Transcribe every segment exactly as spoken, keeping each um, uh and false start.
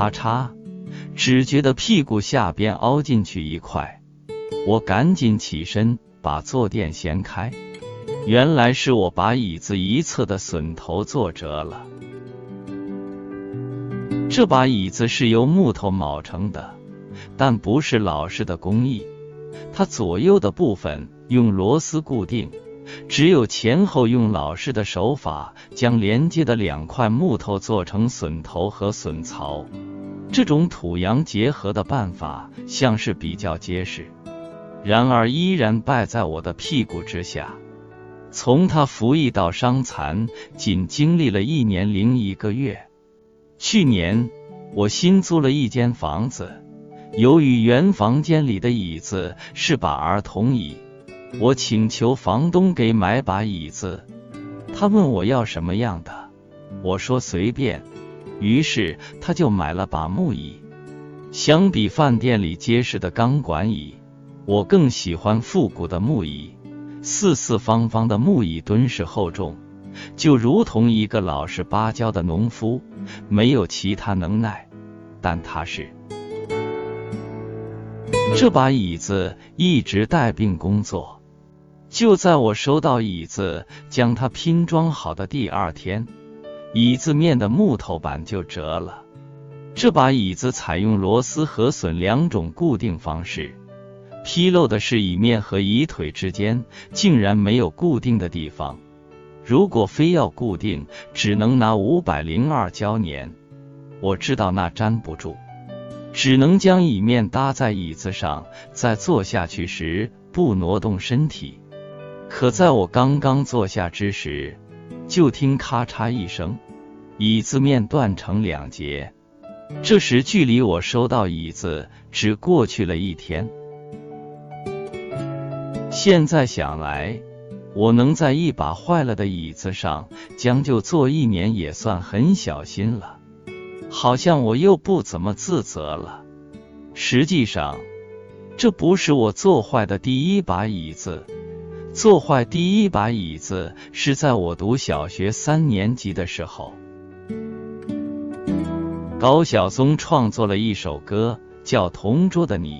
咔嚓，只觉得屁股下边凹进去一块，我赶紧起身把坐垫掀开，原来是我把椅子一侧的榫头坐折了。这把椅子是由木头铆成的，但不是老式的工艺，它左右的部分用螺丝固定，只有前后用老式的手法将连接的两块木头做成榫头和榫槽。这种土洋结合的办法像是比较结实，然而依然败在我的屁股之下，从它服役到伤残仅经历了一年零一个月。去年我新租了一间房子，由于原房间里的椅子是把儿童椅，我请求房东给买把椅子，他问我要什么样的，我说随便，于是他就买了把木椅。相比饭店里结实的钢管椅，我更喜欢复古的木椅，四四方方的木椅敦实厚重，就如同一个老实巴交的农夫，没有其他能耐，但踏实。这把椅子一直带病工作，就在我收到椅子将它拼装好的第二天，椅子面的木头板就折了。这把椅子采用螺丝和榫两种固定方式，纰漏的是椅面和椅腿之间竟然没有固定的地方，如果非要固定，只能拿五零二胶粘，我知道那粘不住，只能将椅面搭在椅子上，在坐下去时不挪动身体。可在我刚刚坐下之时，就听咔嚓一声，椅子面断成两截。这时距离我收到椅子只过去了一天。现在想来，我能在一把坏了的椅子上将就坐一年也算很小心了，好像我又不怎么自责了。实际上，这不是我坐坏的第一把椅子，坐坏第一把椅子是在我读小学三年级的时候。高晓松创作了一首歌叫《同桌的你》，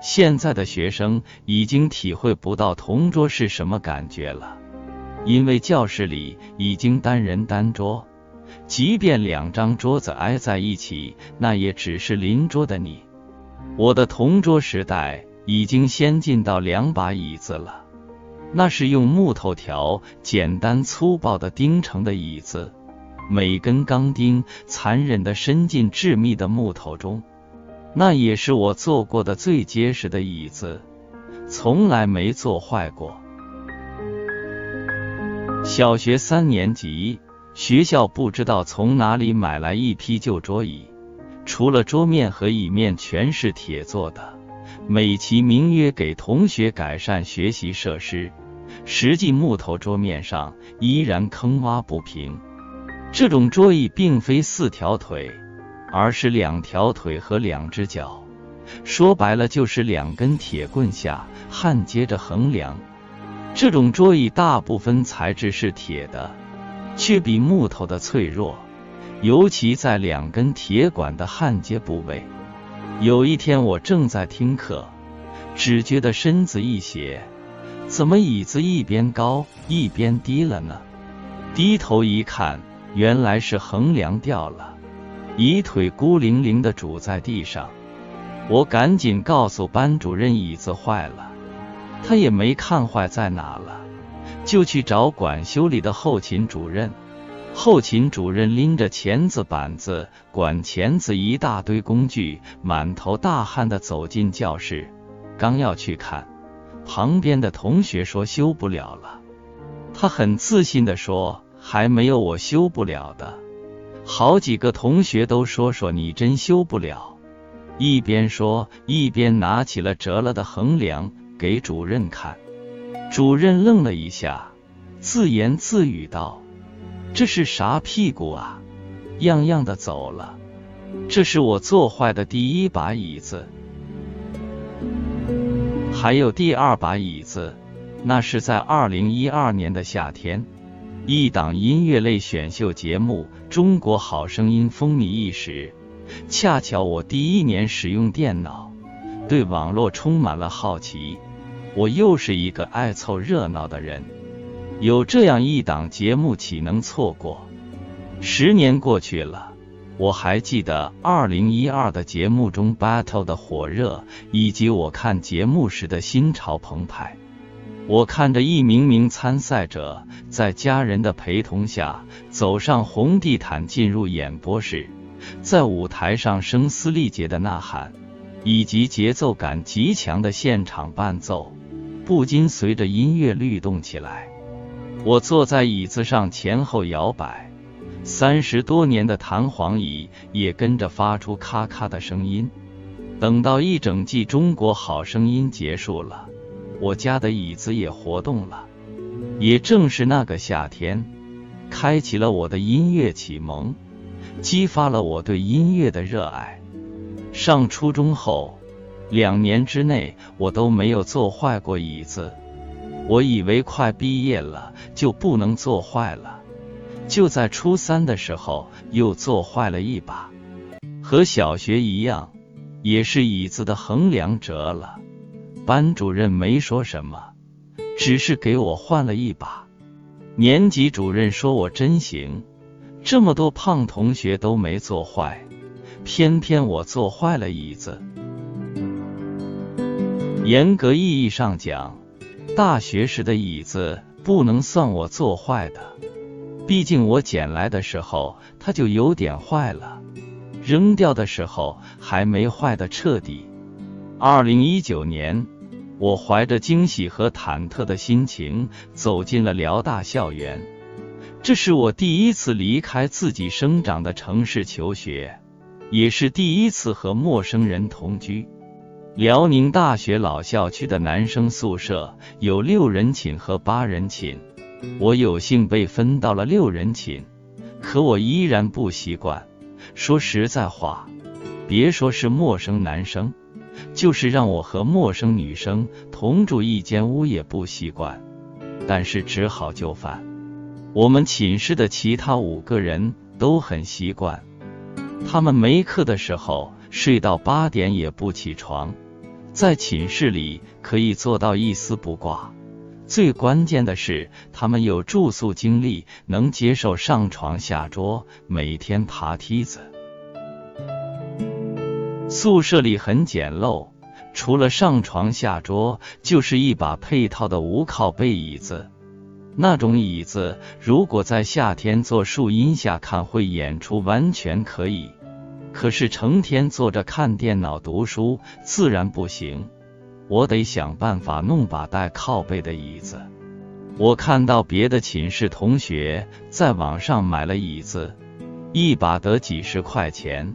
现在的学生已经体会不到同桌是什么感觉了，因为教室里已经单人单桌，即便两张桌子挨在一起，那也只是邻桌的你。我的同桌时代已经先进到两把椅子了，那是用木头条简单粗暴地钉成的椅子，每根钢钉残忍地伸进致密的木头中。那也是我坐过的最结实的椅子，从来没坐坏过。小学三年级，学校不知道从哪里买来一批旧桌椅，除了桌面和椅面全是铁做的，美其名曰给同学改善学习设施，实际木头桌面上依然坑洼不平。这种桌椅并非四条腿，而是两条腿和两只脚，说白了就是两根铁棍下焊接着横梁。这种桌椅大部分材质是铁的，却比木头的脆弱，尤其在两根铁管的焊接部位。有一天我正在听课，只觉得身子一斜，怎么椅子一边高一边低了呢？低头一看，原来是横梁掉了，椅腿孤零零地拄在地上。我赶紧告诉班主任椅子坏了，他也没看坏在哪了，就去找管修理的后勤主任。后勤主任拎着钳子板子、管钳子一大堆工具，满头大汗地走进教室，刚要去看，旁边的同学说修不了了。他很自信地说，还没有我修不了的。好几个同学都说说你真修不了，一边说一边拿起了折了的横梁给主任看。主任愣了一下，自言自语道，这是啥屁股啊，样样的走了。这是我坐坏的第一把椅子。还有第二把椅子，那是在二零一二年的夏天，一档音乐类选秀节目《中国好声音》风靡一时，恰巧我第一年使用电脑，对网络充满了好奇。我又是一个爱凑热闹的人，有这样一档节目岂能错过？十年过去了，我还记得二零一二的节目中 battle 的火热，以及我看节目时的心潮澎湃。我看着一名名参赛者在家人的陪同下走上红地毯，进入演播室，在舞台上声嘶力竭的呐喊，以及节奏感极强的现场伴奏，不禁随着音乐律动起来。我坐在椅子上前后摇摆，三十多年的弹簧椅也跟着发出咔咔的声音。等到一整季中国好声音结束了，我家的椅子也活动了。也正是那个夏天，开启了我的音乐启蒙，激发了我对音乐的热爱。上初中后，两年之内我都没有坐坏过椅子。我以为快毕业了就不能坐坏了，就在初三的时候又坐坏了一把。和小学一样，也是椅子的横梁折了。班主任没说什么，只是给我换了一把。年级主任说我真行，这么多胖同学都没坐坏，偏偏我坐坏了椅子。严格意义上讲，大学时的椅子不能算我坐坏的，毕竟我捡来的时候它就有点坏了，扔掉的时候还没坏得彻底。二零一九年，我怀着惊喜和忐忑的心情走进了辽大校园。这是我第一次离开自己生长的城市求学，也是第一次和陌生人同居。辽宁大学老校区的男生宿舍有六人寝和八人寝，我有幸被分到了六人寝，可我依然不习惯。说实在话，别说是陌生男生，就是让我和陌生女生同住一间屋也不习惯，但是只好就范。我们寝室的其他五个人都很习惯，他们没课的时候睡到八点也不起床，在寝室里可以做到一丝不挂。最关键的是，他们有住宿经历，能接受上床下桌，每天爬梯子。宿舍里很简陋，除了上床下桌，就是一把配套的无靠背椅子。那种椅子如果在夏天坐树荫下看会演出完全可以，可是成天坐着看电脑读书自然不行，我得想办法弄把带靠背的椅子。我看到别的寝室同学在网上买了椅子，一把得几十块钱。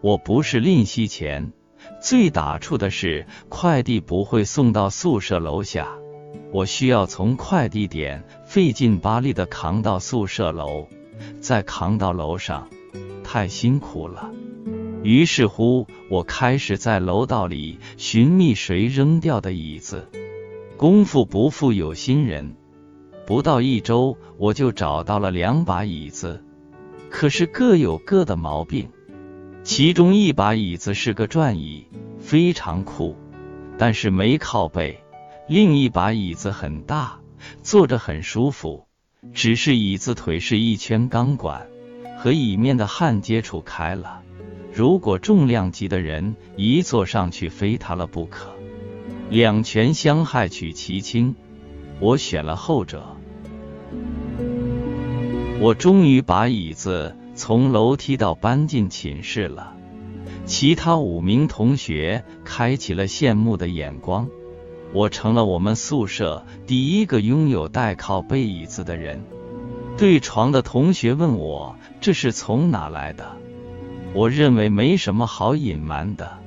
我不是吝惜钱，最打怵的是快递不会送到宿舍楼下，我需要从快递点费劲巴力地扛到宿舍楼，再扛到楼上，太辛苦了。于是乎，我开始在楼道里寻觅谁扔掉的椅子。功夫不负有心人，不到一周我就找到了两把椅子，可是各有各的毛病。其中一把椅子是个转椅，非常酷，但是没靠背。另一把椅子很大，坐着很舒服，只是椅子腿是一圈钢管，和椅面的焊接处开了，如果重量级的人一坐上去，非他了不可。两全相害取其轻，我选了后者。我终于把椅子从楼梯到搬进寝室了，其他五名同学开启了羡慕的眼光，我成了我们宿舍第一个拥有带靠背椅子的人。对床的同学问我这是从哪来的，我认为没什么好隐瞒的。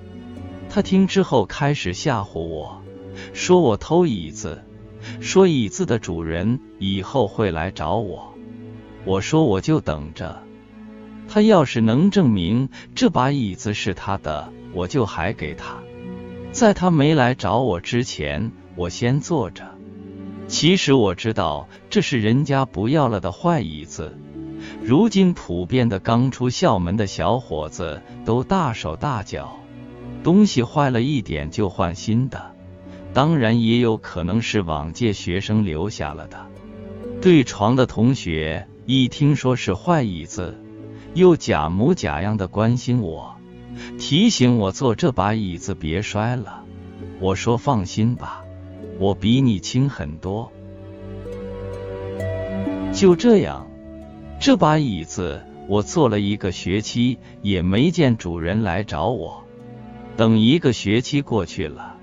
他听之后开始吓唬我，说我偷椅子，说椅子的主人以后会来找我。我说我就等着，他要是能证明这把椅子是他的，我就还给他。在他没来找我之前，我先坐着。其实我知道这是人家不要了的坏椅子，如今普遍的刚出校门的小伙子都大手大脚，东西坏了一点就换新的，当然也有可能是往届学生留下了的。对床的同学一听说是坏椅子，又假模假样的关心我，提醒我坐这把椅子别摔了。我说放心吧，我比你轻很多。就这样，这把椅子我坐了一个学期，也没见主人来找我。等一个学期过去了，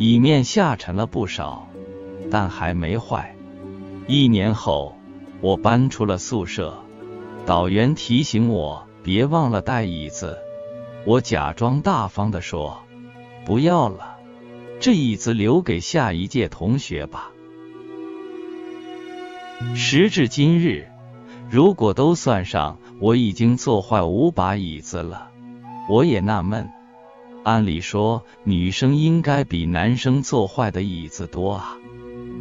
椅面下沉了不少，但还没坏。一年后，我搬出了宿舍，导员提醒我别忘了带椅子。我假装大方地说，不要了，这椅子留给下一届同学吧。时至今日，如果都算上，我已经坐坏五把椅子了。我也纳闷，按理说女生应该比男生坐坏的椅子多啊。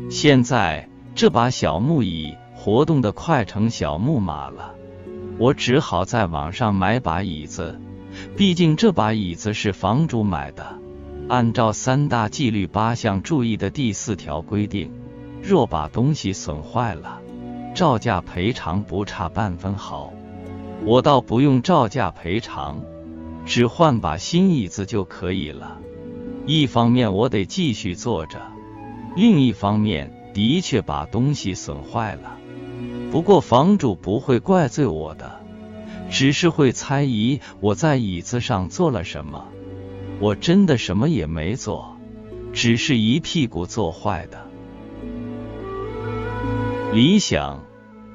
现在这把小木椅活动的快成小木马了，我只好在网上买把椅子，毕竟这把椅子是房主买的。按照三大纪律八项注意的第四条规定，若把东西损坏了，照价赔偿不差半分毫。我倒不用照价赔偿，只换把新椅子就可以了。一方面我得继续坐着，另一方面的确把东西损坏了。不过房主不会怪罪我的，只是会猜疑我在椅子上做了什么。我真的什么也没做，只是一屁股坐坏的。理想，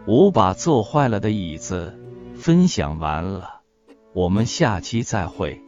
五把坐坏了的椅子，分享完了，我们下期再会。